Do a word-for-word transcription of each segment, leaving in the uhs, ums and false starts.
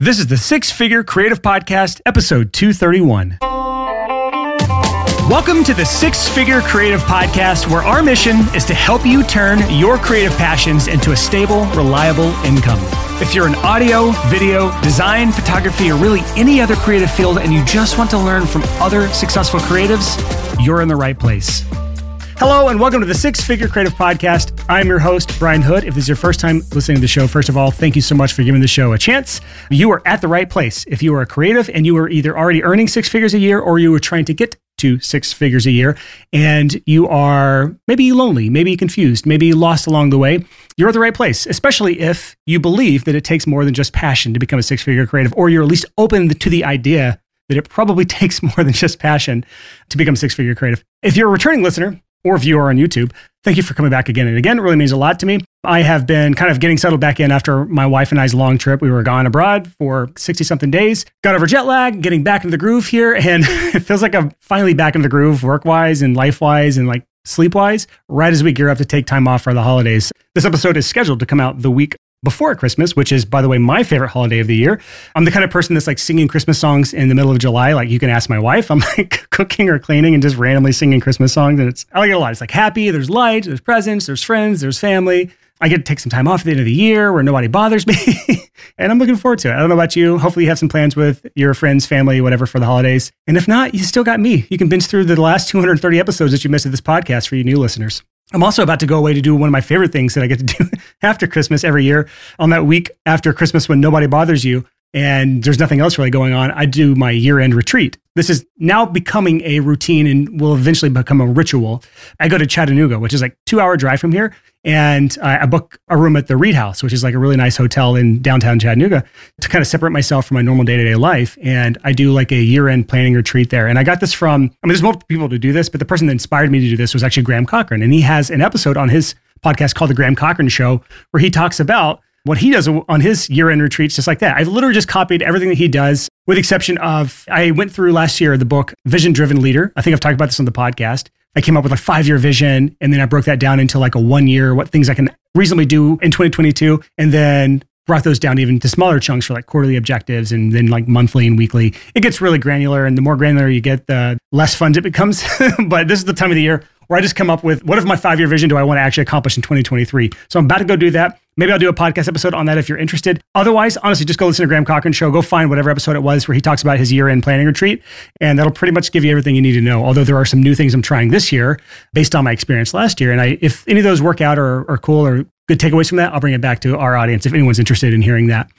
This is the Six Figure Creative Podcast, episode two thirty-one. Welcome to the Six Figure Creative Podcast, where our mission is to help you turn your creative passions into a stable, reliable income. If you're in audio, video, design, photography, or really any other creative field, and you just want to learn from other successful creatives, you're in the right place. Hello and welcome to the Six Figure Creative Podcast. I'm your host, Brian Hood. If this is your first time listening to the show, first of all, thank you so much for giving the show a chance. You are at the right place. If you are a creative and you are either already earning six figures a year or you are trying to get to six figures a year and you are maybe lonely, maybe confused, maybe lost along the way, you're at the right place, especially if you believe that it takes more than just passion to become a six figure creative, or you're at least open to the idea that it probably takes more than just passion to become a six figure creative. If you're a returning listener, or viewer on YouTube, thank you for coming back again and again. It really means a lot to me. I have been kind of getting settled back in after my wife and I's long trip. We were gone abroad for sixty something days, got over jet lag, getting back into the groove here. And it feels like I'm finally back in the groove work-wise and life-wise and like sleep-wise, right as we gear up to take time off for the holidays. This episode is scheduled to come out the week before Christmas, which is, by the way, my favorite holiday of the year. I'm the kind of person that's like singing Christmas songs in the middle of July. Like, you can ask my wife. I'm like cooking or cleaning and just randomly singing Christmas songs. And it's, I like it a lot. It's like happy, there's light, there's presents, there's friends, there's family. I get to take some time off at the end of the year where nobody bothers me. And I'm looking forward to it. I don't know about you. Hopefully you have some plans with your friends, family, whatever for the holidays. And if not, you still got me. You can binge through the last two hundred thirty episodes that you missed of this podcast for you new listeners. I'm also about to go away to do one of my favorite things that I get to do after Christmas every year. On that week after Christmas when nobody bothers you and there's nothing else really going on, I do my year-end retreat. This is now becoming a routine and will eventually become a ritual. I go to Chattanooga, which is like a two-hour drive from here, and I book a room at the Reed House, which is like a really nice hotel in downtown Chattanooga, to kind of separate myself from my normal day-to-day life. And I do like a year-end planning retreat there. And I got this from, I mean, there's multiple people to do this, but the person that inspired me to do this was actually Graham Cochran. And he has an episode on his podcast called The Graham Cochran Show, where he talks about what he does on his year-end retreats, just like that. I've literally just copied everything that he does, with the exception of, I went through last year the book Vision Driven Leader. I think I've talked about this on the podcast. I came up with a five-year vision, and then I broke that down into like a one-year, what things I can reasonably do in twenty twenty-two, and then brought those down even to smaller chunks for like quarterly objectives and then like monthly and weekly. It gets really granular, and the more granular you get, the less fun it becomes. But this is the time of the year where I just come up with, what if my five-year vision do I want to actually accomplish in twenty twenty-three? So I'm about to go do that. Maybe I'll do a podcast episode on that if you're interested. Otherwise, honestly, just go listen to Graham Cochran Show. Go find whatever episode it was where he talks about his year-end planning retreat, and that'll pretty much give you everything you need to know. Although there are some new things I'm trying this year based on my experience last year. And I, if any of those work out or are cool or good takeaways from that, I'll bring it back to our audience if anyone's interested in hearing that.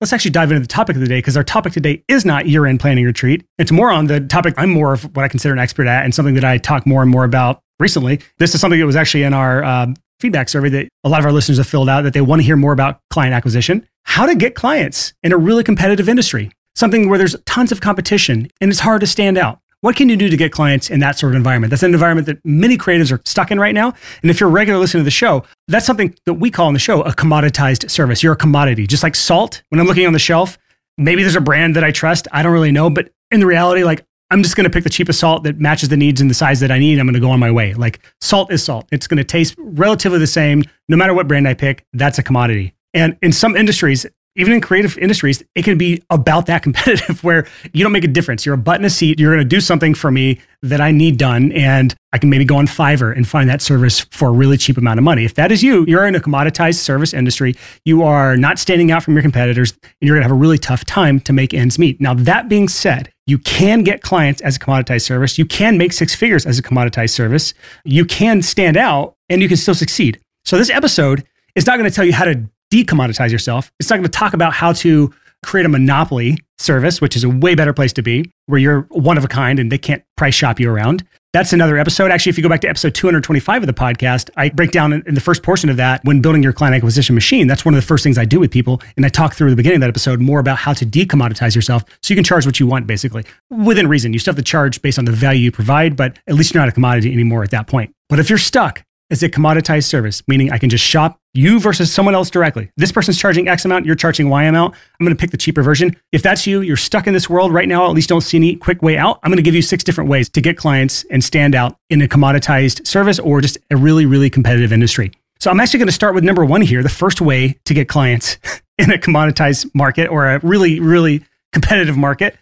Let's actually dive into the topic of the day, because our topic today is not year-end planning retreat. It's more on the topic I'm more of what I consider an expert at, and something that I talk more and more about recently. This is something that was actually in our um, feedback survey that a lot of our listeners have filled out, that they want to hear more about client acquisition, how to get clients in a really competitive industry, something where there's tons of competition and it's hard to stand out. What can you do to get clients in that sort of environment? That's an environment that many creatives are stuck in right now. And if you're a regular listener to the show, that's something that we call on the show a commoditized service. You're a commodity, just like salt. When I'm looking on the shelf, maybe there's a brand that I trust. I don't really know. But in the reality, like, I'm just going to pick the cheapest salt that matches the needs and the size that I need. I'm going to go on my way. Like, salt is salt. It's going to taste relatively the same no matter what brand I pick. That's a commodity. And in some industries, even in creative industries, it can be about that competitive where you don't make a difference. You're a butt in a seat. You're going to do something for me that I need done. And I can maybe go on Fiverr and find that service for a really cheap amount of money. If that is you, you're in a commoditized service industry. You are not standing out from your competitors, and you're going to have a really tough time to make ends meet. Now, that being said, you can get clients as a commoditized service. You can make six figures as a commoditized service. You can stand out and you can still succeed. So this episode is not going to tell you how to decommoditize yourself. It's not going to talk about how to create a monopoly service, which is a way better place to be, where you're one of a kind and they can't price shop you around. That's another episode. Actually, if you go back to episode two twenty-five of the podcast, I break down in the first portion of that, when building your client acquisition machine, that's one of the first things I do with people. And I talk through the beginning of that episode more about how to decommoditize yourself so you can charge what you want, basically. Within reason, you still have to charge based on the value you provide, but at least you're not a commodity anymore at that point. But if you're stuck as a commoditized service, meaning I can just shop you versus someone else directly. This person's charging X amount, you're charging Y amount. I'm going to pick the cheaper version. If that's you, you're stuck in this world right now, at least don't see any quick way out. I'm going to give you six different ways to get clients and stand out in a commoditized service or just a really, really competitive industry. So I'm actually going to start with number one here, the first way to get clients in a commoditized market or a really, really competitive market.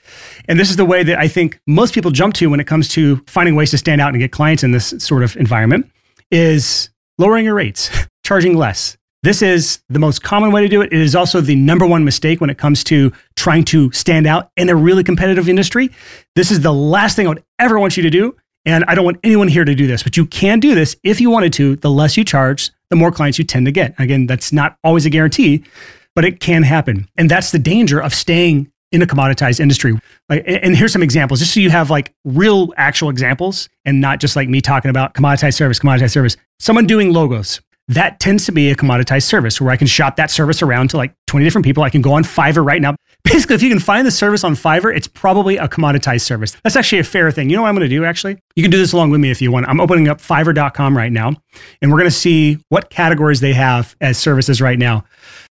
And this is the way that I think most people jump to when it comes to finding ways to stand out and get clients in this sort of environment is lowering your rates, charging less. This is the most common way to do it. It is also the number one mistake when it comes to trying to stand out in a really competitive industry. This is the last thing I would ever want you to do. And I don't want anyone here to do this, but you can do this if you wanted to. The less you charge, the more clients you tend to get. Again, that's not always a guarantee, but it can happen. And that's the danger of staying in a commoditized industry. Like, and here's some examples, just so you have like real actual examples and not just like me talking about commoditized service, commoditized service. Someone doing logos. That tends to be a commoditized service where I can shop that service around to like twenty different people. I can go on Fiverr right now. Basically, if you can find the service on Fiverr, it's probably a commoditized service. That's actually a fair thing. You know what I'm going to do, actually? You can do this along with me if you want. I'm opening up Fiverr dot com right now, and we're going to see what categories they have as services right now.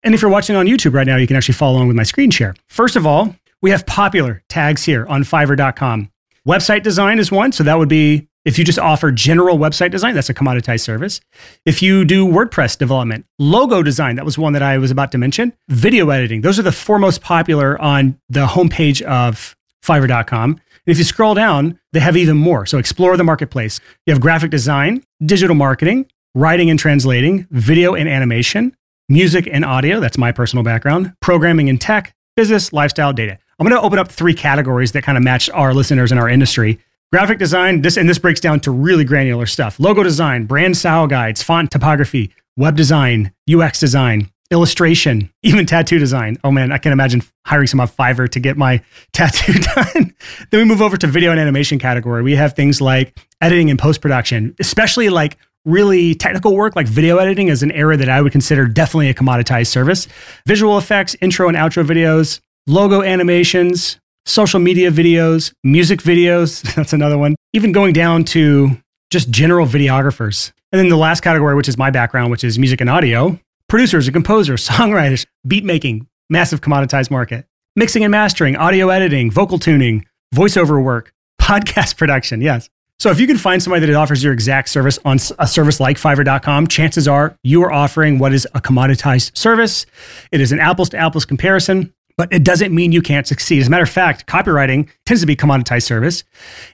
And if you're watching on YouTube right now, you can actually follow along with my screen share. First of all, we have popular tags here on Fiverr dot com. Website design is one, so that would be if you just offer general website design, that's a commoditized service. If you do WordPress development, logo design, that was one that I was about to mention. Video editing, those are the four most popular on the homepage of Fiverr dot com. And if you scroll down, they have even more. So explore the marketplace. You have graphic design, digital marketing, writing and translating, video and animation, music and audio, that's my personal background, programming and tech, business, lifestyle, data. I'm going to open up three categories that kind of match our listeners and our industry. Graphic design, this and this breaks down to really granular stuff. Logo design, brand style guides, font typography, web design, U X design, illustration, even tattoo design. Oh man, I can imagine hiring someone on Fiverr to get my tattoo done. Then we move over to video and animation category. We have things like editing and post-production, especially like really technical work, like video editing is an area that I would consider definitely a commoditized service. Visual effects, intro and outro videos, logo animations, social media videos, music videos, that's another one, even going down to just general videographers. And then the last category, which is my background, which is music and audio, producers and composers, songwriters, beat making, massive commoditized market, mixing and mastering, audio editing, vocal tuning, voiceover work, podcast production, yes. So if you can find somebody that offers your exact service on a service like Fiverr dot com, chances are you are offering what is a commoditized service. It is an apples to apples comparison. But it doesn't mean you can't succeed. As a matter of fact, copywriting tends to be commoditized service.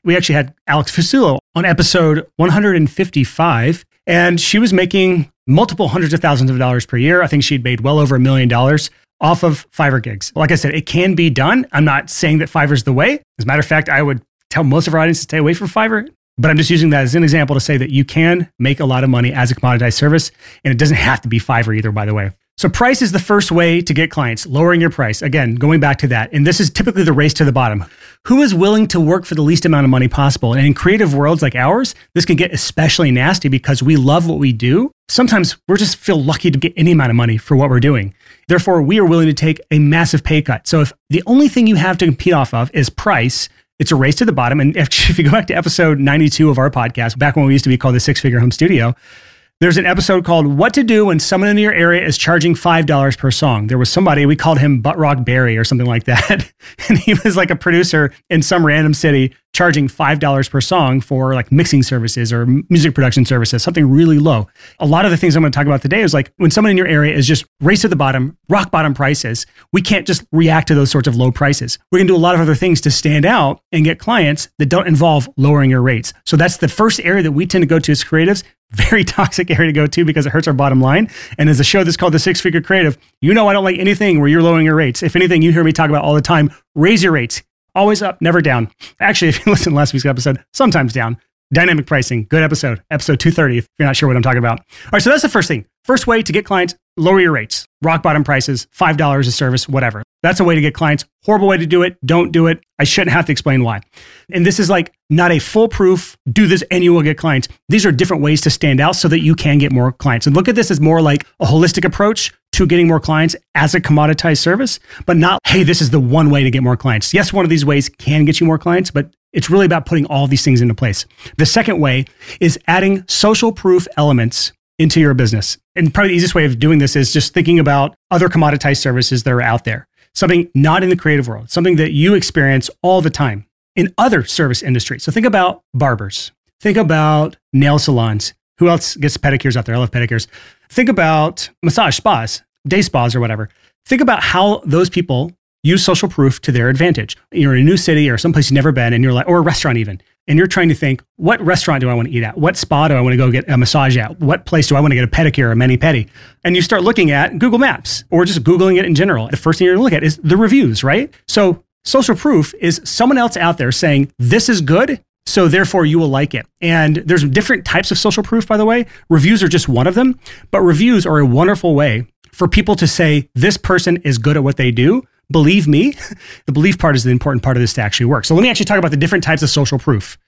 We actually had Alex Fasulo on episode one hundred fifty-five, and she was making multiple hundreds of thousands of dollars per year. I think she'd made well over a million dollars off of Fiverr gigs. Like I said, it can be done. I'm not saying that Fiverr's the way. As a matter of fact, I would tell most of our audience to stay away from Fiverr, but I'm just using that as an example to say that you can make a lot of money as a commoditized service, and it doesn't have to be Fiverr either, by the way. So price is the first way to get clients, lowering your price. Again, going back to that. And this is typically the race to the bottom. Who is willing to work for the least amount of money possible? And in creative worlds like ours, this can get especially nasty because we love what we do. Sometimes we're just feel lucky to get any amount of money for what we're doing. Therefore, we are willing to take a massive pay cut. So if the only thing you have to compete off of is price, it's a race to the bottom. And if, if you go back to episode ninety-two of our podcast, back when we used to be called the Six Figure Home Studio, there's an episode called What to Do When Someone in Your Area is Charging five dollars per Song. There was somebody, we called him Butt Rock Barry or something like that. And he was like a producer in some random city charging five dollars per song for like mixing services or music production services, something really low. A lot of the things I'm going to talk about today is like when someone in your area is just race to the bottom, rock bottom prices, we can't just react to those sorts of low prices. We're going to do a lot of other things to stand out and get clients that don't involve lowering your rates. So that's the first area that we tend to go to as creatives. Very toxic area to go to because it hurts our bottom line. And as a show that's called The Six Figure Creative, you know I don't like anything where you're lowering your rates. If anything, you hear me talk about all the time, raise your rates. Always up, never down. Actually, if you listen to last week's episode, sometimes down. Dynamic pricing, good episode. Episode two thirty, if you're not sure what I'm talking about. All right, so that's the first thing. First way to get clients, lower your rates. Rock bottom prices, five dollars a service, whatever. That's a way to get clients. Horrible way to do it. Don't do it. I shouldn't have to explain why. And this is like not a foolproof, do this and you will get clients. These are different ways to stand out so that you can get more clients. And look at this as more like a holistic approach to getting more clients as a commoditized service, but not, hey, this is the one way to get more clients. Yes, one of these ways can get you more clients, but it's really about putting all these things into place. The second way is adding social proof elements into your business. And probably the easiest way of doing this is just thinking about other commoditized services that are out there. Something not in the creative world, something that you experience all the time in other service industries. So think about barbers. Think about nail salons. Who else gets pedicures out there? I love pedicures. Think about massage spas. day spas or whatever. Think about how those people use social proof to their advantage. You're in a new city or someplace you've never been, and you're like, or a restaurant even, and you're trying to think, what restaurant do I want to eat at? What spa do I want to go get a massage at? What place do I want to get a pedicure or a mani-pedi? And you start looking at Google Maps or just Googling it in general. The first thing you're going to look at is the reviews, right? So social proof is someone else out there saying, this is good, so therefore you will like it. And there's different types of social proof, by the way. Reviews are just one of them, but reviews are a wonderful way for people to say, this person is good at what they do. Believe me, the belief part is the important part of this to actually work. So let me actually talk about the different types of social proof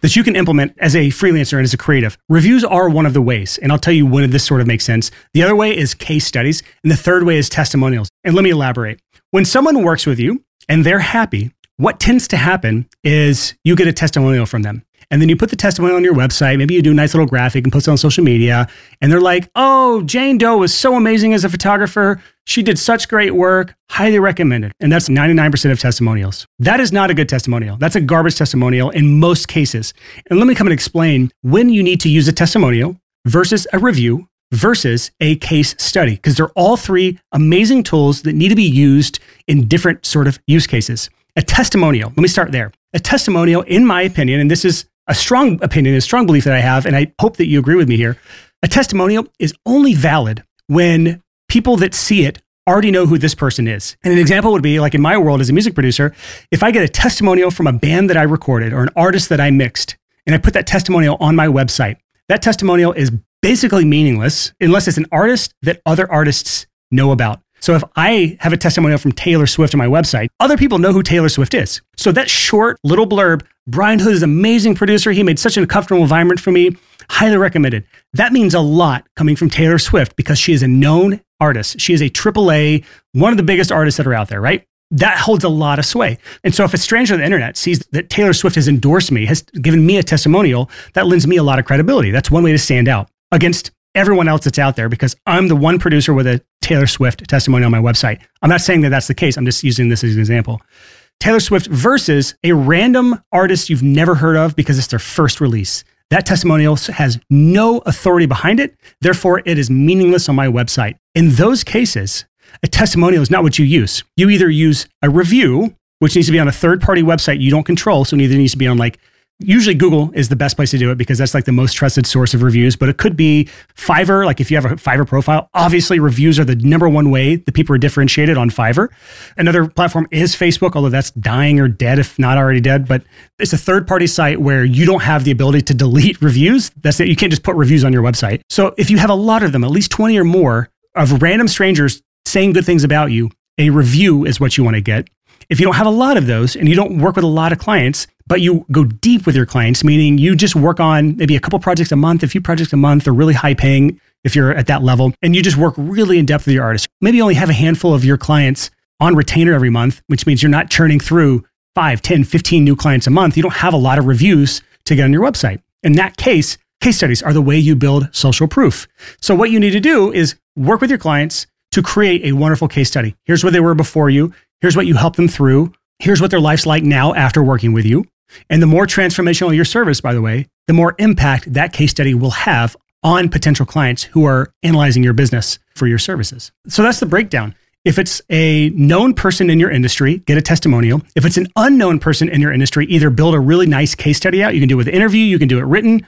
that you can implement as a freelancer and as a creative. Reviews are one of the ways, and I'll tell you when this sort of makes sense. The other way is case studies, and the third way is testimonials. And let me elaborate. When someone works with you and they're happy, what tends to happen is you get a testimonial from them. And then you put the testimonial on your website. Maybe you do a nice little graphic and post it on social media. And they're like, oh, Jane Doe was so amazing as a photographer. She did such great work. Highly recommended. And that's ninety-nine percent of testimonials. That is not a good testimonial. That's a garbage testimonial in most cases. And let me come and explain when you need to use a testimonial versus a review versus a case study, because they're all three amazing tools that need to be used in different sort of use cases. A testimonial, let me start there. A testimonial, in my opinion, and this is a strong opinion, a strong belief that I have, and I hope that you agree with me here, a testimonial is only valid when people that see it already know who this person is. And an example would be, like in my world as a music producer, if I get a testimonial from a band that I recorded or an artist that I mixed, and I put that testimonial on my website, that testimonial is basically meaningless unless it's an artist that other artists know about. So if I have a testimonial from Taylor Swift on my website, other people know who Taylor Swift is. So that short little blurb, Brian Hood is an amazing producer. He made such a comfortable environment for me. Highly recommended. That means a lot coming from Taylor Swift because she is a known artist. She is a triple A, one of the biggest artists that are out there, right? That holds a lot of sway. And so if a stranger on the internet sees that Taylor Swift has endorsed me, has given me a testimonial, that lends me a lot of credibility. That's one way to stand out against everyone else that's out there because I'm the one producer with a Taylor Swift testimonial on my website. I'm not saying that that's the case. I'm just using this as an example. Taylor Swift versus a random artist you've never heard of because it's their first release. That testimonial has no authority behind it. Therefore, it is meaningless on my website. In those cases, a testimonial is not what you use. You either use a review, which needs to be on a third-party website you don't control, so it either needs to be on like usually Google is the best place to do it because that's like the most trusted source of reviews, but it could be Fiverr. Like if you have a Fiverr profile, obviously reviews are the number one way that people are differentiated on Fiverr. Another platform is Facebook, although that's dying or dead if not already dead, but it's a third-party site where you don't have the ability to delete reviews. That's it. You can't just put reviews on your website. So if you have a lot of them, at least twenty or more of random strangers saying good things about you, a review is what you want to get. If you don't have a lot of those and you don't work with a lot of clients, but you go deep with your clients, meaning you just work on maybe a couple projects a month, a few projects a month, they're really high paying if you're at that level, and you just work really in depth with your artists. Maybe you only have a handful of your clients on retainer every month, which means you're not churning through five, ten, fifteen new clients a month. You don't have a lot of reviews to get on your website. In that case, case studies are the way you build social proof. So what you need to do is work with your clients to create a wonderful case study. Here's where they were before you. Here's what you helped them through. Here's what their life's like now after working with you. And the more transformational your service, by the way, the more impact that case study will have on potential clients who are analyzing your business for your services. So that's the breakdown. If it's a known person in your industry, get a testimonial. If it's an unknown person in your industry, either build a really nice case study out. You can do it with an interview, you can do it written,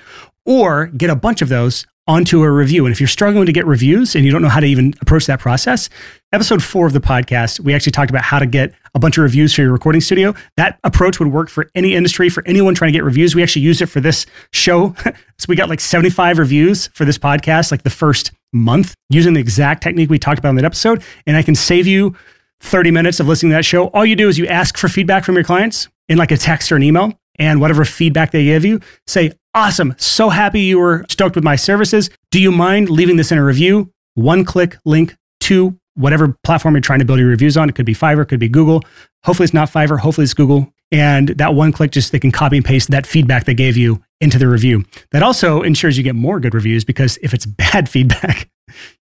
or get a bunch of those onto a review. And if you're struggling to get reviews and you don't know how to even approach that process, episode four of the podcast, we actually talked about how to get a bunch of reviews for your recording studio. That approach would work for any industry, for anyone trying to get reviews. We actually used it for this show. So we got like seventy-five reviews for this podcast, like the first month, using the exact technique we talked about in that episode. And I can save you thirty minutes of listening to that show. All you do is you ask for feedback from your clients in like a text or an email, and whatever feedback they give you, say, awesome, so happy you were stoked with my services. Do you mind leaving this in a review? One click link to whatever platform you're trying to build your reviews on. It could be Fiverr, it could be Google. Hopefully it's not Fiverr, hopefully it's Google. And that one click, just they can copy and paste that feedback they gave you into the review. That also ensures you get more good reviews because if it's bad feedback,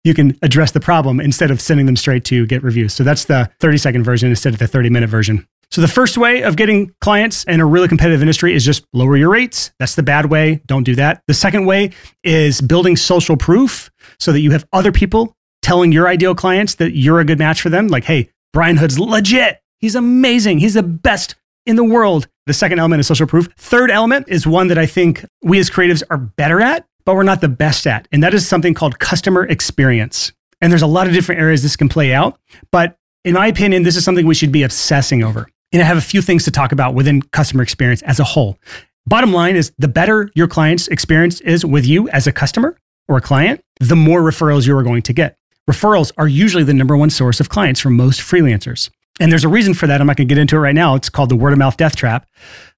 you can address the problem instead of sending them straight to get reviews. So that's the thirty second version instead of the thirty minute version. So the first way of getting clients in a really competitive industry is just lower your rates. That's the bad way. Don't do that. The second way is building social proof so that you have other people telling your ideal clients that you're a good match for them. Like, hey, Brian Hood's legit. He's amazing. He's the best in the world. The second element is social proof. Third element is one that I think we as creatives are better at, but we're not the best at. And that is something called customer experience. And there's a lot of different areas this can play out. But in my opinion, this is something we should be obsessing over. And I have a few things to talk about within customer experience as a whole. Bottom line is, the better your client's experience is with you as a customer or a client, the more referrals you are going to get. Referrals are usually the number one source of clients for most freelancers. And there's a reason for that. I'm not going to get into it right now. It's called the word of mouth death trap.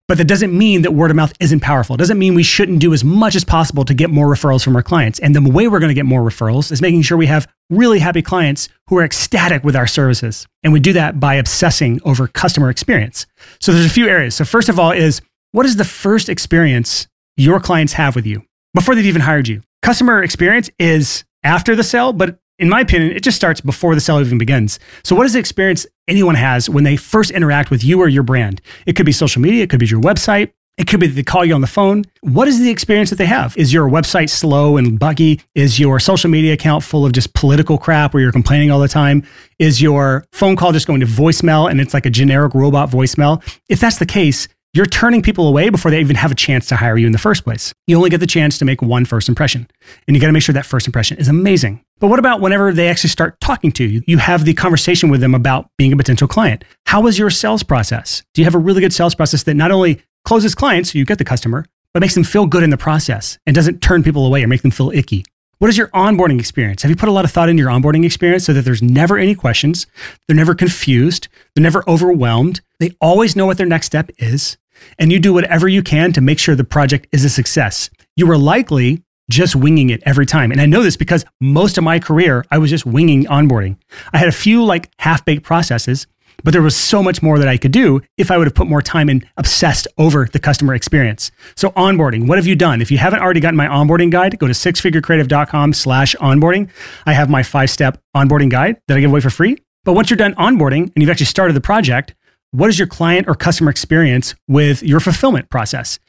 But that doesn't mean that word of mouth isn't powerful. It doesn't mean we shouldn't do as much as possible to get more referrals from our clients. And the way we're going to get more referrals is making sure we have really happy clients who are ecstatic with our services. And we do that by obsessing over customer experience. So there's a few areas. So first of all is, what is the first experience your clients have with you before they've even hired you? Customer experience is after the sale, but in my opinion, it just starts before the sale even begins. So what is the experience anyone has when they first interact with you or your brand? It could be social media. It could be your website. It could be that they call you on the phone. What is the experience that they have? Is your website slow and buggy? Is your social media account full of just political crap where you're complaining all the time? Is your phone call just going to voicemail and it's like a generic robot voicemail? If that's the case, you're turning people away before they even have a chance to hire you in the first place. You only get the chance to make one first impression. And you got to make sure that first impression is amazing. But what about whenever they actually start talking to you? You have the conversation with them about being a potential client. How was your sales process? Do you have a really good sales process that not only closes clients, so you get the customer, but makes them feel good in the process and doesn't turn people away or make them feel icky? What is your onboarding experience? Have you put a lot of thought into your onboarding experience so that there's never any questions? They're never confused. They're never overwhelmed. They always know what their next step is. And you do whatever you can to make sure the project is a success. You were likely just winging it every time. And I know this because most of my career, I was just winging onboarding. I had a few like half-baked processes, but there was so much more that I could do if I would have put more time and obsessed over the customer experience. So onboarding, what have you done? If you haven't already gotten my onboarding guide, go to six figure creative dot com slash onboarding. I have my five-step onboarding guide that I give away for free. But once you're done onboarding and you've actually started the project, what is your client or customer experience with your fulfillment process?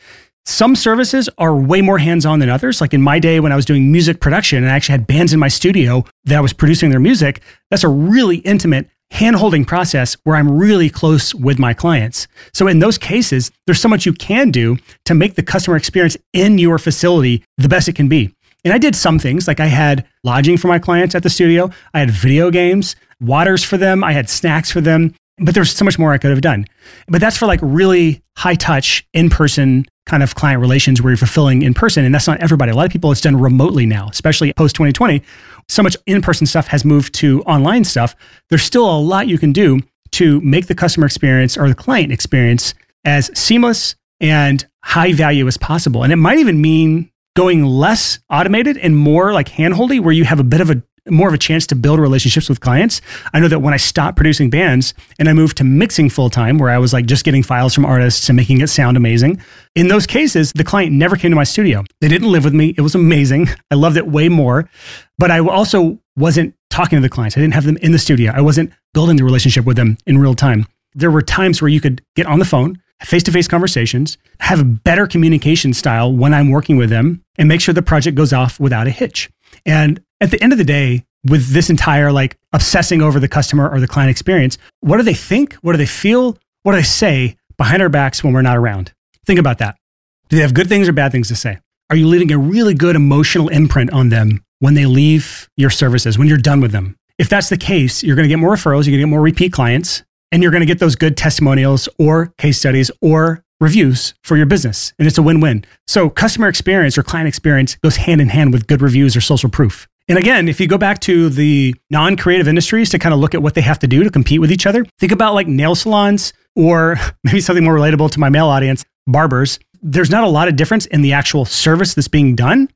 Some services are way more hands-on than others. Like in my day when I was doing music production and I actually had bands in my studio that I was producing their music, that's a really intimate hand-holding process where I'm really close with my clients. So in those cases, there's so much you can do to make the customer experience in your facility the best it can be. And I did some things, like I had lodging for my clients at the studio. I had video games, waters for them. I had snacks for them. But there's so much more I could have done. But that's for like really high touch, in-person kind of client relations where you're fulfilling in person. And that's not everybody. A lot of people, it's done remotely now, especially post twenty twenty. So much in-person stuff has moved to online stuff. There's still a lot you can do to make the customer experience or the client experience as seamless and high value as possible. And it might even mean going less automated and more like hand-holdy where you have a bit of a more of a chance to build relationships with clients. I know that when I stopped producing bands and I moved to mixing full time, where I was like just getting files from artists and making it sound amazing. In those cases, the client never came to my studio. They didn't live with me. It was amazing. I loved it way more, but I also wasn't talking to the clients. I didn't have them in the studio. I wasn't building the relationship with them in real time. There were times where you could get on the phone, face-to-face conversations, have a better communication style when I'm working with them and make sure the project goes off without a hitch. And at the end of the day, with this entire like obsessing over the customer or the client experience, what do they think? What do they feel? What do they say behind our backs when we're not around? Think about that. Do they have good things or bad things to say? Are you leaving a really good emotional imprint on them when they leave your services, when you're done with them? If that's the case, you're going to get more referrals, you're going to get more repeat clients, and you're going to get those good testimonials or case studies or reviews for your business. And it's a win-win. So customer experience or client experience goes hand in hand with good reviews or social proof. And again, if you go back to the non-creative industries to kind of look at what they have to do to compete with each other, think about like nail salons or maybe something more relatable to my male audience, barbers. There's not a lot of difference in the actual service that's being done,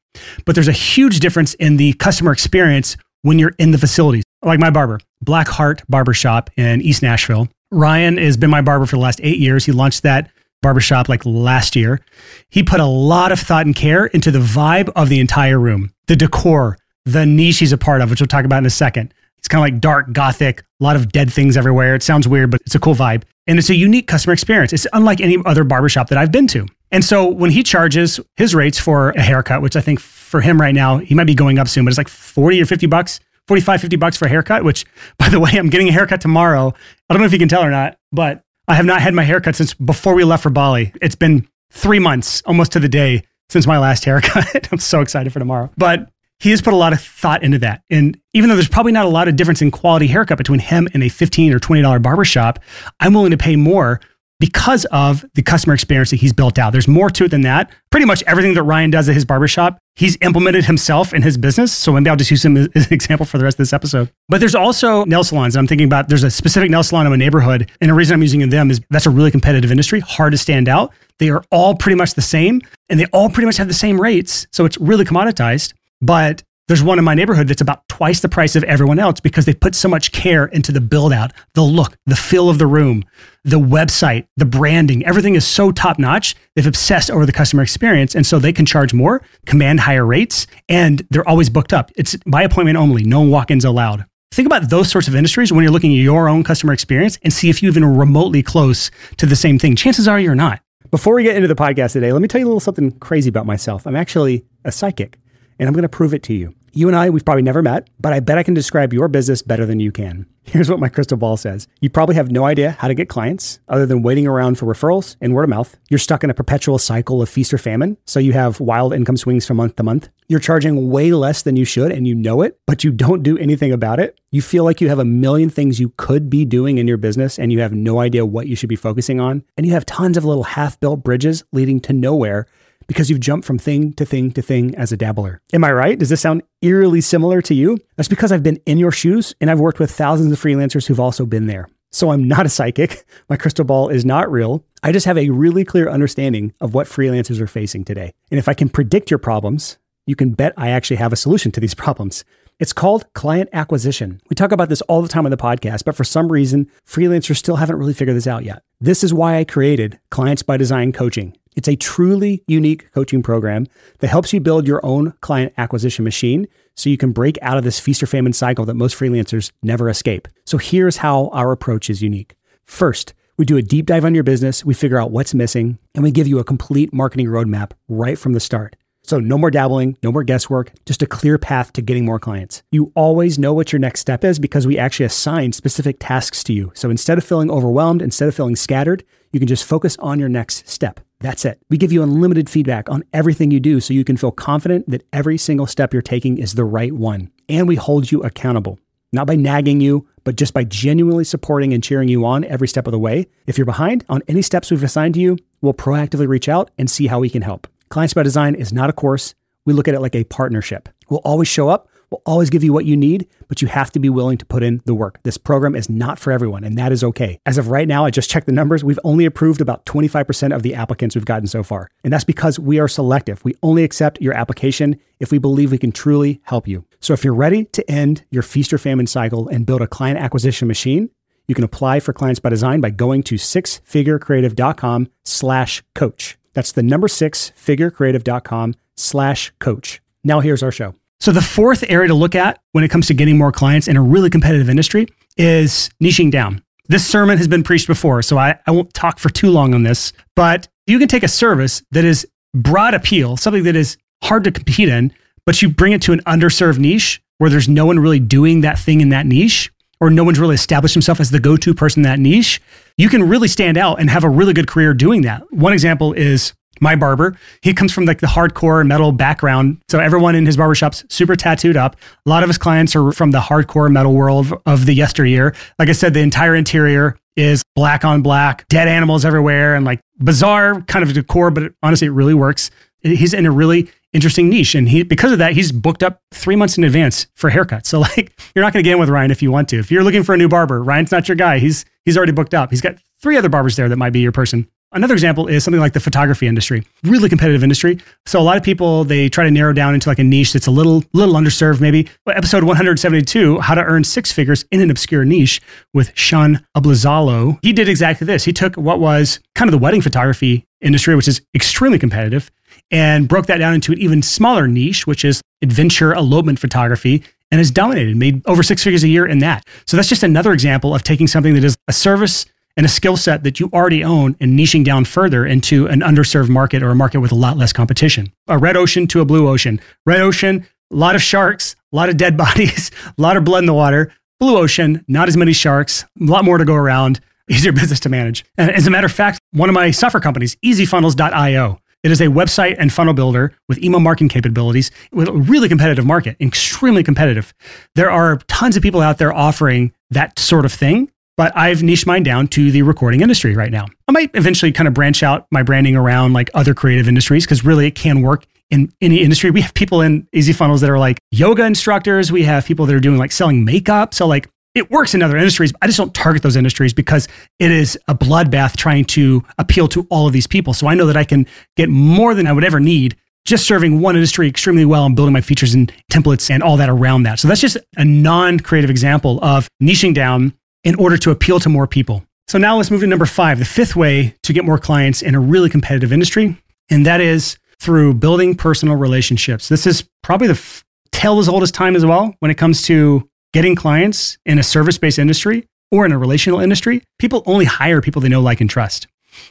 but there's a huge difference in the customer experience when you're in the facilities. Like my barber, Black Heart Barbershop in East Nashville. Ryan has been my barber for the last eight years. He launched that barbershop like last year. He put a lot of thought and care into the vibe of the entire room, the decor, the niche he's a part of, which we'll talk about in a second. It's kind of like dark, gothic, a lot of dead things everywhere. It sounds weird, but it's a cool vibe. And it's a unique customer experience. It's unlike any other barbershop that I've been to. And so when he charges his rates for a haircut, which I think for him right now, he might be going up soon, but it's like forty or fifty bucks forty-five, fifty bucks for a haircut, which, by the way, I'm getting a haircut tomorrow. I don't know if you can tell or not, but I have not had my haircut since before we left for Bali. It's been three months, almost to the day, since my last haircut. I'm so excited for tomorrow. But he has put a lot of thought into that. And even though there's probably not a lot of difference in quality haircut between him and a fifteen or twenty dollar barbershop, I'm willing to pay more because of the customer experience that he's built out. There's more to it than that. Pretty much everything that Ryan does at his barbershop, he's implemented himself in his business. So maybe I'll just use him as an example for the rest of this episode. But there's also nail salons. I'm thinking about, there's a specific nail salon in my neighborhood. And the reason I'm using them is that's a really competitive industry, hard to stand out. They are all pretty much the same and they all pretty much have the same rates. So it's really commoditized. But there's one in my neighborhood that's about twice the price of everyone else because they put so much care into the build out, the look, the feel of the room, the website, the branding. Everything is so top notch. They've obsessed over the customer experience. And so they can charge more, command higher rates, and they're always booked up. It's by appointment only. No walk-ins allowed. Think about those sorts of industries when you're looking at your own customer experience and see if you're even remotely close to the same thing. Chances are you're not. Before we get into the podcast today, let me tell you a little something crazy about myself. I'm actually a psychic, and I'm going to prove it to you. You and I, we've probably never met, but I bet I can describe your business better than you can. Here's what my crystal ball says. You probably have no idea how to get clients other than waiting around for referrals and word of mouth. You're stuck in a perpetual cycle of feast or famine, so you have wild income swings from month to month. You're charging way less than you should and you know it, but you don't do anything about it. You feel like you have a million things you could be doing in your business and you have no idea what you should be focusing on. And you have tons of little half-built bridges leading to nowhere because you've jumped from thing to thing to thing as a dabbler. Am I right? Does this sound eerily similar to you? That's because I've been in your shoes and I've worked with thousands of freelancers who've also been there. So I'm not a psychic. My crystal ball is not real. I just have a really clear understanding of what freelancers are facing today. And if I can predict your problems, you can bet I actually have a solution to these problems. It's called client acquisition. We talk about this all the time on the podcast, but for some reason, freelancers still haven't really figured this out yet. This is why I created Clients by Design Coaching. It's a truly unique coaching program that helps you build your own client acquisition machine so you can break out of this feast or famine cycle that most freelancers never escape. So here's how our approach is unique. First, we do a deep dive on your business, we figure out what's missing, and we give you a complete marketing roadmap right from the start. So no more dabbling, no more guesswork, just a clear path to getting more clients. You always know what your next step is because we actually assign specific tasks to you. So instead of feeling overwhelmed, instead of feeling scattered, you can just focus on your next step. That's it. We give you unlimited feedback on everything you do so you can feel confident that every single step you're taking is the right one. And we hold you accountable, not by nagging you, but just by genuinely supporting and cheering you on every step of the way. If you're behind on any steps we've assigned to you, we'll proactively reach out and see how we can help. Clients by Design is not a course. We look at it like a partnership. We'll always show up. We'll always give you what you need, but you have to be willing to put in the work. This program is not for everyone, and that is okay. As of right now, I just checked the numbers. We've only approved about twenty-five percent of the applicants we've gotten so far. And that's because we are selective. We only accept your application if we believe we can truly help you. So if you're ready to end your feast or famine cycle and build a client acquisition machine, you can apply for Clients by Design by going to sixfigurecreative.com slash coach. That's the number six, figurecreative.com slash coach. Now here's our show. So the fourth area to look at when it comes to getting more clients in a really competitive industry is niching down. This sermon has been preached before, so I, I won't talk for too long on this, but you can take a service that is broad appeal, something that is hard to compete in, but you bring it to an underserved niche where there's no one really doing that thing in that niche, or no one's really established himself as the go-to person in that niche, you can really stand out and have a really good career doing that. One example is my barber. He comes from like the hardcore metal background. So everyone in his barbershop's super tattooed up. A lot of his clients are from the hardcore metal world of the yesteryear. Like I said, the entire interior is black on black, dead animals everywhere, and like bizarre kind of decor, but it, honestly, it really works. He's in a really interesting niche. And he, because of that, he's booked up three months in advance for haircuts. So like, you're not going to get in with Ryan if you want to. If you're looking for a new barber, Ryan's not your guy. He's, he's already booked up. He's got three other barbers there that might be your person. Another example is something like the photography industry, really competitive industry. So a lot of people, they try to narrow down into like a niche that's a little, little underserved maybe. But episode one seventy-two, How to Earn Six Figures in an Obscure Niche with Sean Ablazalo. He did exactly this. He took what was kind of the wedding photography industry, which is extremely competitive, and broke that down into an even smaller niche, which is adventure elopement photography, and has dominated, made over six figures a year in that. So that's just another example of taking something that is a service and a skill set that you already own and niching down further into an underserved market or a market with a lot less competition. A red ocean to a blue ocean. Red ocean, a lot of sharks, a lot of dead bodies, a lot of blood in the water, blue ocean, not as many sharks, a lot more to go around, easier business to manage. And as a matter of fact, one of my software companies, easy funnels dot i o, it is a website and funnel builder with email marketing capabilities with a really competitive market, extremely competitive. There are tons of people out there offering that sort of thing, but I've niched mine down to the recording industry right now. I might eventually kind of branch out my branding around like other creative industries, because really it can work in any industry. We have people in easyfunnels that are like yoga instructors. We have people that are doing like selling makeup. So like it works in other industries. I just don't target those industries because it is a bloodbath trying to appeal to all of these people. So I know that I can get more than I would ever need just serving one industry extremely well and building my features and templates and all that around that. So that's just a non-creative example of niching down in order to appeal to more people. So now let's move to number five, the fifth way to get more clients in a really competitive industry. And that is through building personal relationships. This is probably the f- tale as old as time as well when it comes to getting clients in a service-based industry or in a relational industry. People only hire people they know, like, and trust.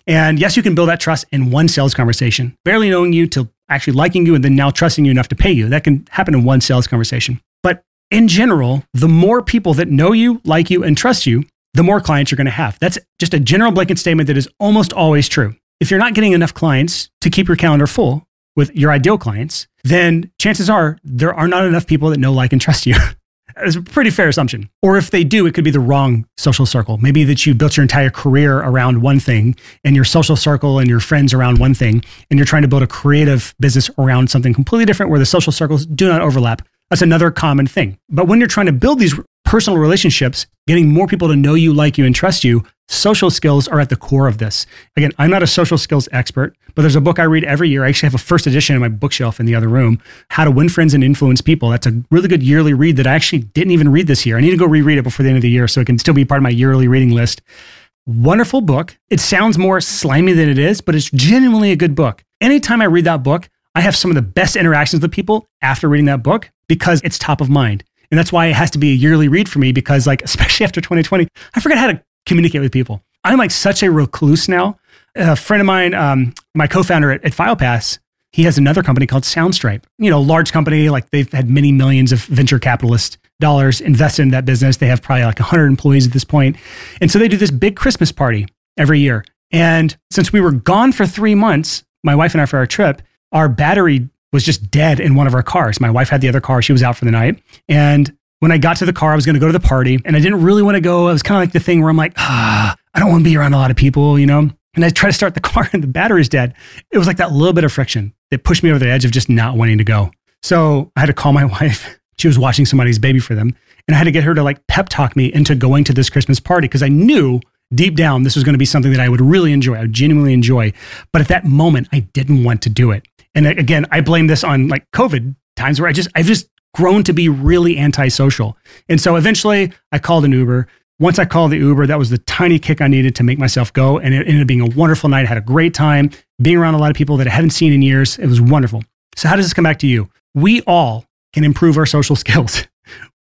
And yes, you can build that trust in one sales conversation, barely knowing you to actually liking you and then now trusting you enough to pay you. That can happen in one sales conversation. But in general, the more people that know you, like you, and trust you, the more clients you're going to have. That's just a general blanket statement that is almost always true. If you're not getting enough clients to keep your calendar full with your ideal clients, then chances are there are not enough people that know, like, and trust you. It's a pretty fair assumption. Or if they do, it could be the wrong social circle. Maybe that you built your entire career around one thing and your social circle and your friends around one thing, and you're trying to build a creative business around something completely different where the social circles do not overlap. That's another common thing. But when you're trying to build these personal relationships, getting more people to know you, like you, and trust you, social skills are at the core of this. Again, I'm not a social skills expert, but there's a book I read every year. I actually have a first edition in my bookshelf in the other room, How to Win Friends and Influence People. That's a really good yearly read that I actually didn't even read this year. I need to go reread it before the end of the year so it can still be part of my yearly reading list. Wonderful book. It sounds more slimy than it is, but it's genuinely a good book. Anytime I read that book, I have some of the best interactions with people after reading that book because it's top of mind. And that's why it has to be a yearly read for me, because like, especially after twenty twenty, I forgot how to communicate with people. I'm like such a recluse now. A friend of mine, um, my co-founder at, at FilePass, he has another company called Soundstripe. You know, large company, like they've had many millions of venture capitalist dollars invested in that business. They have probably like one hundred employees at this point. And so they do this big Christmas party every year. And since we were gone for three months, my wife and I, for our trip, our battery was just dead in one of our cars. My wife had the other car. She was out for the night. And when I got to the car, I was going to go to the party and I didn't really want to go. I was kind of like the thing where I'm like, ah, I don't want to be around a lot of people, you know? And I try to start the car and the battery's dead. It was like that little bit of friction that pushed me over the edge of just not wanting to go. So I had to call my wife. She was watching somebody's baby for them. And I had to get her to like pep talk me into going to this Christmas party because I knew deep down this was going to be something that I would really enjoy. I would genuinely enjoy. But at that moment, I didn't want to do it. And again, I blame this on like COVID times where I just, I've just grown to be really antisocial. And so eventually I called an Uber. Once I called the Uber, that was the tiny kick I needed to make myself go. And it ended up being a wonderful night. I had a great time being around a lot of people that I haven't seen in years. It was wonderful. So how does this come back to you? We all can improve our social skills.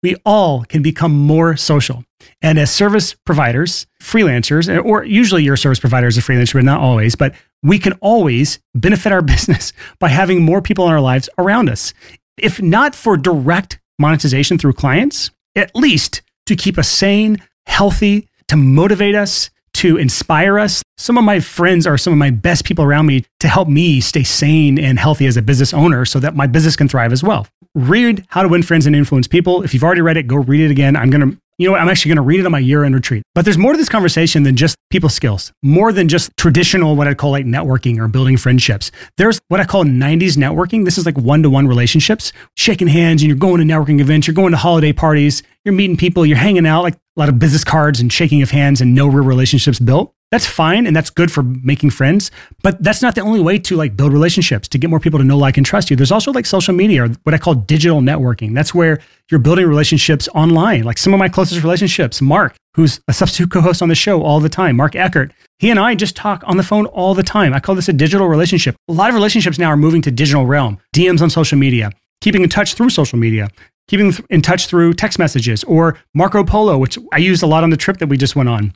We all can become more social. And as service providers, freelancers, or usually your service provider is a freelancer, but not always, but we can always benefit our business by having more people in our lives around us. If not for direct monetization through clients, at least to keep us sane, healthy, to motivate us, to inspire us. Some of my friends are some of my best people around me to help me stay sane and healthy as a business owner so that my business can thrive as well. Read How to Win Friends and Influence People. If you've already read it, go read it again. I'm going to, you know what, I'm actually going to read it on my year-end retreat. But there's more to this conversation than just people skills, more than just traditional, what I call like networking or building friendships. There's what I call nineties networking. This is like one-to-one relationships, shaking hands, and you're going to networking events, you're going to holiday parties, you're meeting people, you're hanging out, like a lot of business cards and shaking of hands and no real relationships built. That's fine. And that's good for making friends, but that's not the only way to like build relationships, to get more people to know, like, and trust you. There's also like social media, or what I call digital networking. That's where you're building relationships online. Like some of my closest relationships, Mark, who's a substitute co-host on the show all the time, Mark Eckert, he and I just talk on the phone all the time. I call this a digital relationship. A lot of relationships now are moving to digital realm, D Ms on social media, keeping in touch through social media, keeping in touch through text messages, or Marco Polo, which I used a lot on the trip that we just went on.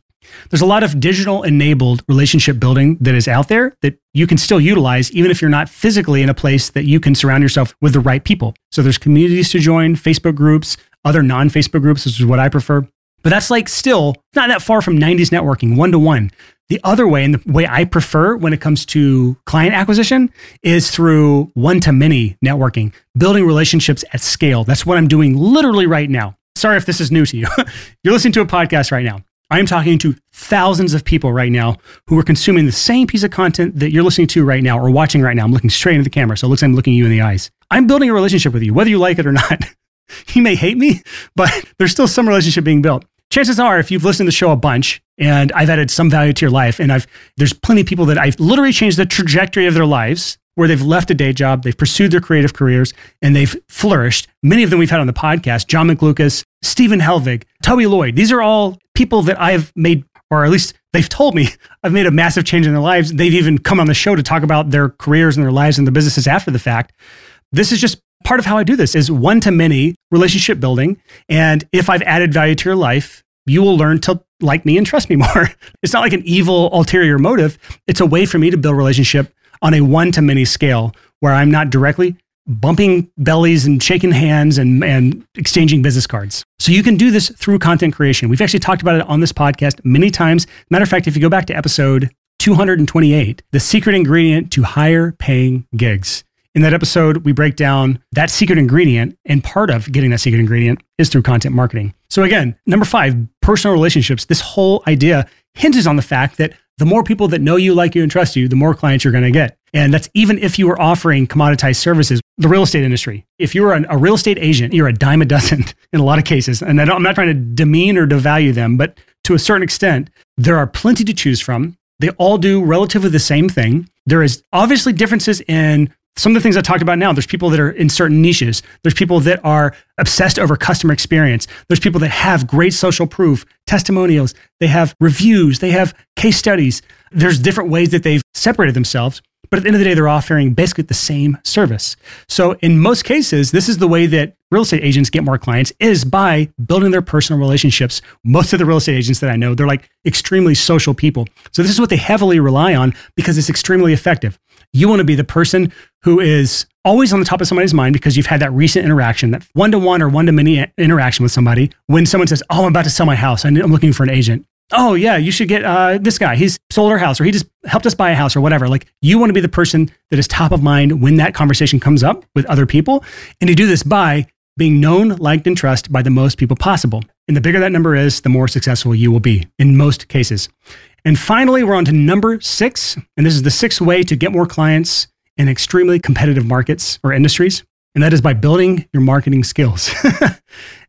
There's a lot of digital enabled relationship building that is out there that you can still utilize, even if you're not physically in a place that you can surround yourself with the right people. So there's communities to join, Facebook groups, other non-Facebook groups, which is what I prefer. But that's like still not that far from nineties networking, one-to-one. The other way, and the way I prefer when it comes to client acquisition, is through one-to-many networking, building relationships at scale. That's what I'm doing literally right now. Sorry if this is new to you. You're listening to a podcast right now. I am talking to thousands of people right now who are consuming the same piece of content that you're listening to right now or watching right now. I'm looking straight into the camera, so it looks like I'm looking you in the eyes. I'm building a relationship with you, whether you like it or not. You may hate me, but there's still some relationship being built. Chances are, if you've listened to the show a bunch and I've added some value to your life, and I've there's plenty of people that I've literally changed the trajectory of their lives, where they've left a day job, they've pursued their creative careers, and they've flourished. Many of them we've had on the podcast, John McLucas, Stephen Helvig, Toby Lloyd. These are all people that I've made, or at least they've told me, I've made a massive change in their lives. They've even come on the show to talk about their careers and their lives and their businesses after the fact. This is just part of how I do this, is one-to-many relationship building. And if I've added value to your life, you will learn to like me and trust me more. It's not like an evil ulterior motive. It's a way for me to build relationship on a one-to-many scale where I'm not directly bumping bellies and shaking hands and, and exchanging business cards. So you can do this through content creation. We've actually talked about it on this podcast many times. Matter of fact, if you go back to episode two twenty-eight, the secret ingredient to higher paying gigs. In that episode, we break down that secret ingredient, and part of getting that secret ingredient is through content marketing. So again, number five, personal relationships. This whole idea hinges on the fact that the more people that know you, like you, and trust you, the more clients you're going to get. And that's even if you are offering commoditized services, the real estate industry. If you're an, a real estate agent, you're a dime a dozen in a lot of cases. And I don't, I'm not trying to demean or devalue them, but to a certain extent, there are plenty to choose from. They all do relatively the same thing. There is obviously differences in some of the things I talked about now. There's people that are in certain niches. There's people that are obsessed over customer experience. There's people that have great social proof, testimonials. They have reviews. They have case studies. There's different ways that they've separated themselves. But at the end of the day, they're offering basically the same service. So in most cases, this is the way that real estate agents get more clients, is by building their personal relationships. Most of the real estate agents that I know, they're like extremely social people. So this is what they heavily rely on because it's extremely effective. You want to be the person who is always on the top of somebody's mind because you've had that recent interaction, that one-to-one or one-to-many interaction with somebody. When someone says, oh, I'm about to sell my house, I'm looking for an agent. Oh yeah, you should get uh, this guy. He's sold our house, or he just helped us buy a house, or whatever. Like, you want to be the person that is top of mind when that conversation comes up with other people. And you do this by being known, liked, and trusted by the most people possible. And the bigger that number is, the more successful you will be in most cases. And finally, we're on to number six. And this is the sixth way to get more clients in extremely competitive markets or industries. And that is by building your marketing skills.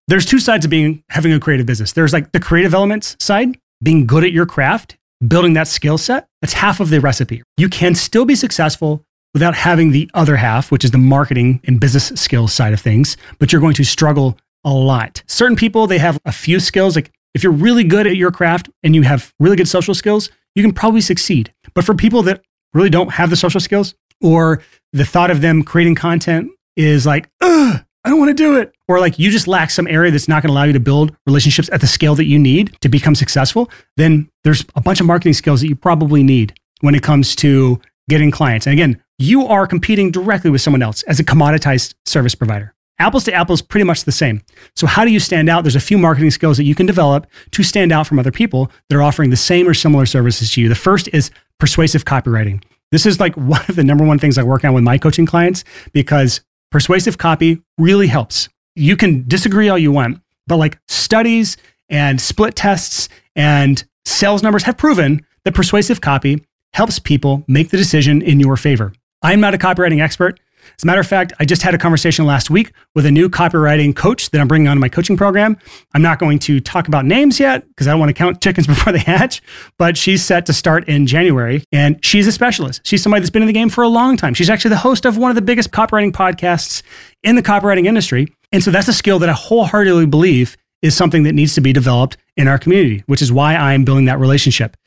There's two sides of being having a creative business. There's like the creative elements side, being good at your craft, building that skill set. That's half of the recipe. You can still be successful without having the other half, which is the marketing and business skills side of things, but you're going to struggle a lot. Certain people, they have a few skills. Like if you're really good at your craft and you have really good social skills, you can probably succeed. But for people that really don't have the social skills, or the thought of them creating content is like, ugh, I don't want to do it. Or like you just lack some area that's not going to allow you to build relationships at the scale that you need to become successful, then there's a bunch of marketing skills that you probably need when it comes to getting clients. And again, you are competing directly with someone else as a commoditized service provider. Apples to apples, pretty much the same. So how do you stand out? There's a few marketing skills that you can develop to stand out from other people that are offering the same or similar services to you. The first is persuasive copywriting. This is like one of the number one things I work on with my coaching clients, because persuasive copy really helps. You can disagree all you want, but like studies and split tests and sales numbers have proven that persuasive copy helps people make the decision in your favor. I'm not a copywriting expert. As a matter of fact, I just had a conversation last week with a new copywriting coach that I'm bringing on my coaching program. I'm not going to talk about names yet because I don't want to count chickens before they hatch, but she's set to start in January, and she's a specialist. She's somebody that's been in the game for a long time. She's actually the host of one of the biggest copywriting podcasts in the copywriting industry. And so that's a skill that I wholeheartedly believe is something that needs to be developed in our community, which is why I'm building that relationship.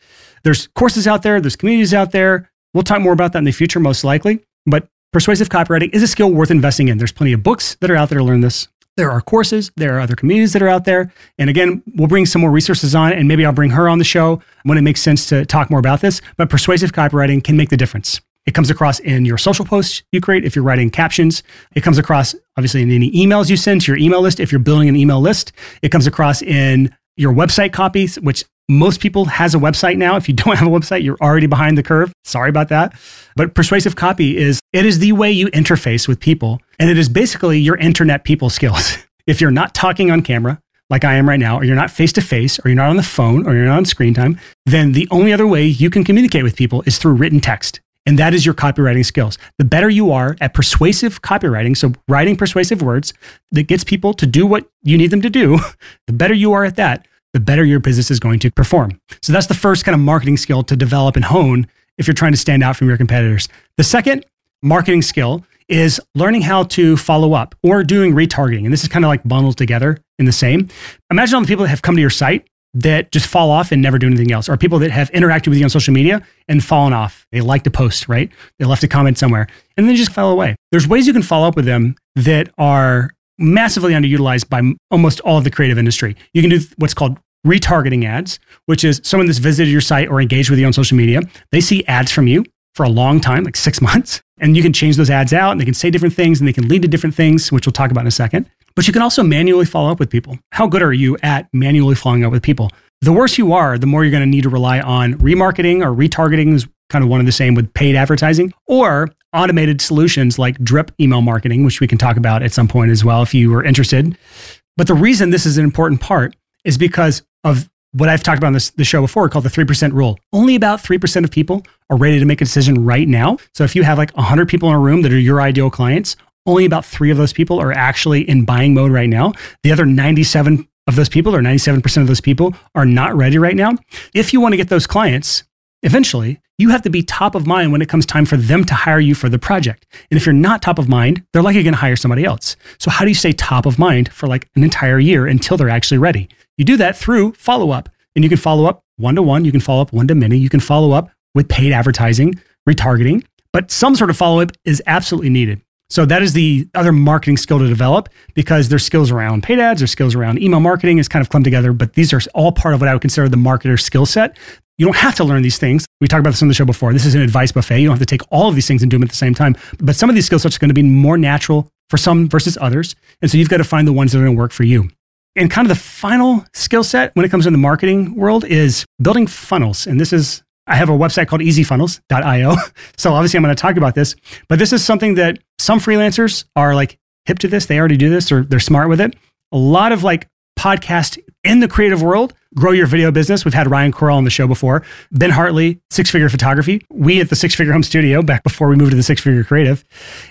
There's courses out there, there's communities out there. We'll talk more about that in the future, most likely, but persuasive copywriting is a skill worth investing in. There's plenty of books that are out there to learn this. There are courses, there are other communities that are out there. And again, we'll bring some more resources on, and maybe I'll bring her on the show when it makes sense to talk more about this. But persuasive copywriting can make the difference. It comes across in your social posts you create if you're writing captions. It comes across, obviously, in any emails you send to your email list if you're building an email list. It comes across in your website copies, which most people has a website now. If you don't have a website, you're already behind the curve. Sorry about that. But persuasive copy is, it is the way you interface with people. And it is basically your internet people skills. If you're not talking on camera, like I am right now, or you're not face-to-face, or you're not on the phone, or you're not on screen time, then the only other way you can communicate with people is through written text. And that is your copywriting skills. The better you are at persuasive copywriting, so writing persuasive words that gets people to do what you need them to do, the better you are at that, the better your business is going to perform. So that's the first kind of marketing skill to develop and hone if you're trying to stand out from your competitors. The second marketing skill is learning how to follow up or doing retargeting. And this is kind of like bundled together in the same. Imagine all the people that have come to your site that just fall off and never do anything else, or people that have interacted with you on social media and fallen off. They liked a post, right? They left a comment somewhere and then just fell away. There's ways you can follow up with them that are massively underutilized by almost all of the creative industry. You can do what's called retargeting ads, which is someone that's visited your site or engaged with you on social media. They see ads from you for a long time, like six months, and you can change those ads out, and they can say different things, and they can lead to different things, which we'll talk about in a second. But you can also manually follow up with people. How good are you at manually following up with people? The worse you are, the more you're going to need to rely on remarketing, or retargeting is kind of one of the same with paid advertising, or automated solutions like drip email marketing, which we can talk about at some point as well if you are interested. But the reason this is an important part is because of what I've talked about on this the show before called the three percent rule. Only about three percent of people are ready to make a decision right now. So if you have like one hundred people in a room that are your ideal clients, only about three of those people are actually in buying mode right now. The other ninety-seven of those people, or ninety-seven percent of those people, are not ready right now. If you want to get those clients, eventually, you have to be top of mind when it comes time for them to hire you for the project. And if you're not top of mind, they're likely going to hire somebody else. So how do you stay top of mind for like an entire year until they're actually ready? You do that through follow-up. And you can follow up one-to-one, you can follow up one-to-many, you can follow up with paid advertising, retargeting, but some sort of follow-up is absolutely needed. So that is the other marketing skill to develop, because there's skills around paid ads, there's skills around email marketing, is kind of clumped together, but these are all part of what I would consider the marketer skill set. You don't have to learn these things. We talked about this on the show before. This is an advice buffet. You don't have to take all of these things and do them at the same time, but some of these skill sets are going to be more natural for some versus others. And so you've got to find the ones that are going to work for you. And kind of the final skill set when it comes to the marketing world is building funnels. And this is, I have a website called easy funnels dot io. So obviously I'm going to talk about this, but this is something that some freelancers are like hip to this. They already do this, or they're smart with it. A lot of like podcasts in the creative world grow your video business. We've had Ryan Corral on the show before. Ben Hartley, Six Figure Photography. We at the Six Figure Home Studio back before we moved to the Six Figure Creative.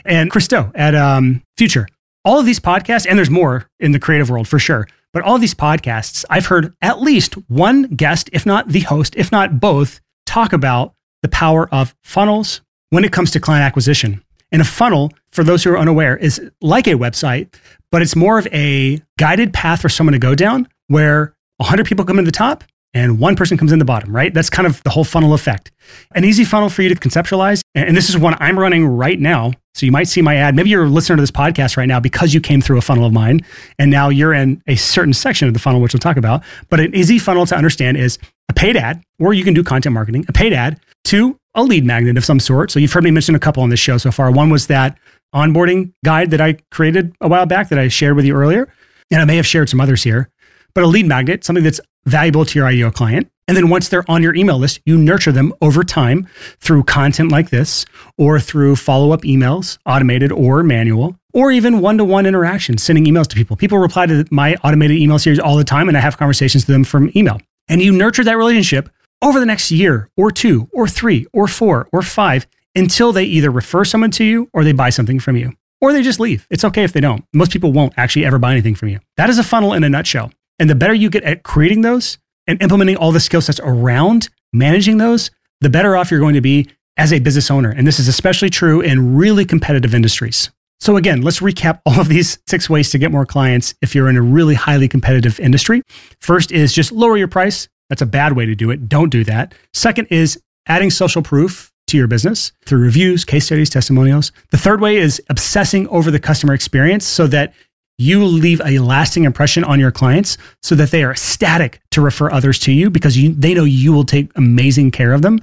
And Christo at um, Future. All of these podcasts, and there's more in the creative world for sure, but all of these podcasts, I've heard at least one guest, if not the host, if not both, talk about the power of funnels when it comes to client acquisition. And a funnel, for those who are unaware, is like a website, but it's more of a guided path for someone to go down where one hundred people come in the top and one person comes in the bottom, right? That's kind of the whole funnel effect. An easy funnel for you to conceptualize, and this is one I'm running right now. So you might see my ad. Maybe you're a listener to this podcast right now because you came through a funnel of mine, and now you're in a certain section of the funnel, which we'll talk about. But an easy funnel to understand is a paid ad, or you can do content marketing, a paid ad to a lead magnet of some sort. So you've heard me mention a couple on this show so far. One was that onboarding guide that I created a while back that I shared with you earlier. And I may have shared some others here, but a lead magnet, something that's valuable to your ideal client. And then once they're on your email list, you nurture them over time through content like this, or through follow-up emails, automated or manual, or even one-to-one interactions, sending emails to people. People reply to my automated email series all the time, and I have conversations to them from email. And you nurture that relationship over the next year or two or three or four or five until they either refer someone to you, or they buy something from you, or they just leave. It's okay if they don't. Most people won't actually ever buy anything from you. That is a funnel in a nutshell. And the better you get at creating those and implementing all the skill sets around managing those, the better off you're going to be as a business owner. And this is especially true in really competitive industries. So again, let's recap all of these six ways to get more clients if you're in a really highly competitive industry. First is just lower your price. That's a bad way to do it. Don't do that. Second is adding social proof to your business through reviews, case studies, testimonials. The third way is obsessing over the customer experience so that you leave a lasting impression on your clients so that they are ecstatic to refer others to you because you, they know you will take amazing care of them.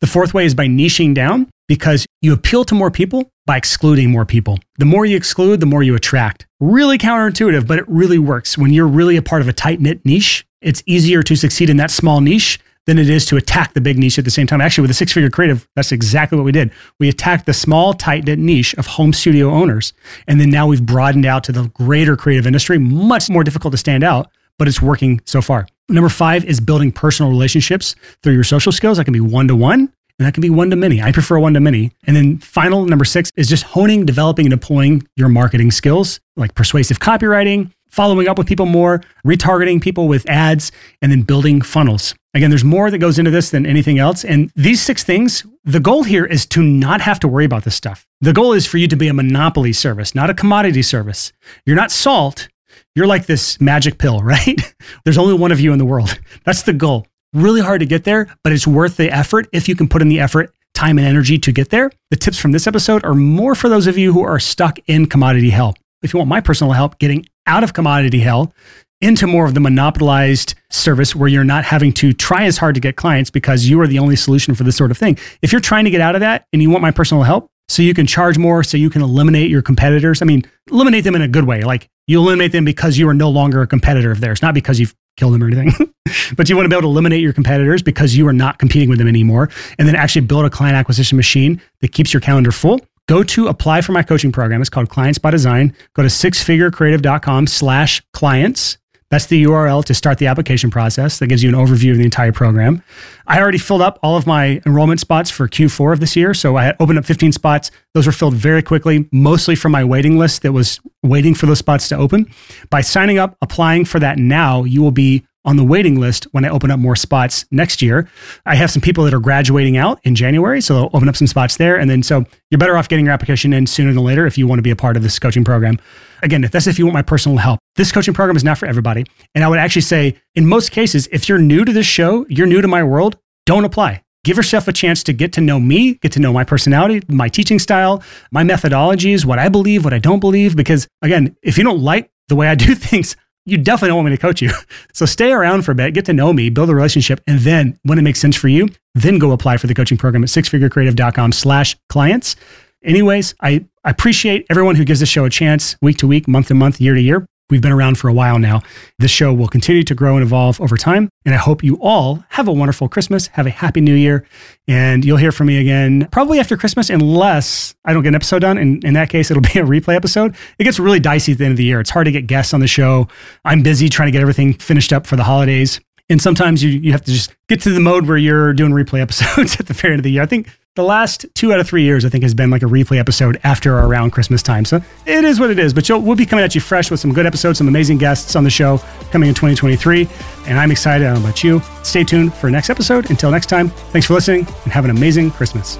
The fourth way is by niching down, because you appeal to more people by excluding more people. The more you exclude, the more you attract. Really counterintuitive, but it really works. When you're really a part of a tight-knit niche, it's easier to succeed in that small niche than it is to attack the big niche at the same time. Actually, with the Six Figure Creative, that's exactly what we did. We attacked the small, tight-knit niche of home studio owners. And then now we've broadened out to the greater creative industry, much more difficult to stand out, but it's working so far. Number five is building personal relationships through your social skills. That can be one-to-one, and that can be one-to-many. I prefer one-to-many. And then final, number six, is just honing, developing, and deploying your marketing skills, like persuasive copywriting, following up with people more, retargeting people with ads, and then building funnels. Again, there's more that goes into this than anything else. And these six things, the goal here is to not have to worry about this stuff. The goal is for you to be a monopoly service, not a commodity service. You're not salt. You're like this magic pill, right? There's only one of you in the world. That's the goal. Really hard to get there, but it's worth the effort if you can put in the effort, time, and energy to get there. The tips from this episode are more for those of you who are stuck in commodity hell. If you want my personal help getting out of commodity hell into more of the monopolized service where you're not having to try as hard to get clients because you are the only solution for this sort of thing. If you're trying to get out of that and you want my personal help so you can charge more, so you can eliminate your competitors, I mean, eliminate them in a good way. Like you eliminate them because you are no longer a competitor of theirs, not because you've killed them or anything, but you want to be able to eliminate your competitors because you are not competing with them anymore. And then actually build a client acquisition machine that keeps your calendar full. Go to apply for my coaching program. It's called Clients by Design. Go to sixfigurecreative.com slash clients. That's the U R L to start the application process. That gives you an overview of the entire program. I already filled up all of my enrollment spots for Q four of this year. So I opened up fifteen spots. Those were filled very quickly, mostly from my waiting list that was waiting for those spots to open. By signing up, applying for that now, you will be on the waiting list when I open up more spots next year. I have some people that are graduating out in January, so they'll open up some spots there. And then, so you're better off getting your application in sooner than later if you want to be a part of this coaching program. Again, if that's if you want my personal help, this coaching program is not for everybody. And I would actually say, in most cases, if you're new to this show, you're new to my world, don't apply. Give yourself a chance to get to know me, get to know my personality, my teaching style, my methodologies, what I believe, what I don't believe. Because again, if you don't like the way I do things, you definitely don't want me to coach you. So stay around for a bit, get to know me, build a relationship, and then when it makes sense for you, then go apply for the coaching program at sixfigurecreative.com slash clients. Anyways, I, I appreciate everyone who gives this show a chance week to week, month to month, year to year. We've been around for a while now. This show will continue to grow and evolve over time. And I hope you all have a wonderful Christmas, have a happy new year, and you'll hear from me again probably after Christmas, unless I don't get an episode done. And in that case, it'll be a replay episode. It gets really dicey at the end of the year. It's hard to get guests on the show. I'm busy trying to get everything finished up for the holidays. And sometimes you, you have to just get to the mode where you're doing replay episodes at the very end of the year. I think the last two out of three years, I think, has been like a replay episode after or around Christmas time. So it is what it is, but you'll, we'll be coming at you fresh with some good episodes, some amazing guests on the show coming in twenty twenty-three. And I'm excited. I don't know about you. Stay tuned for next episode. Until next time, thanks for listening and have an amazing Christmas.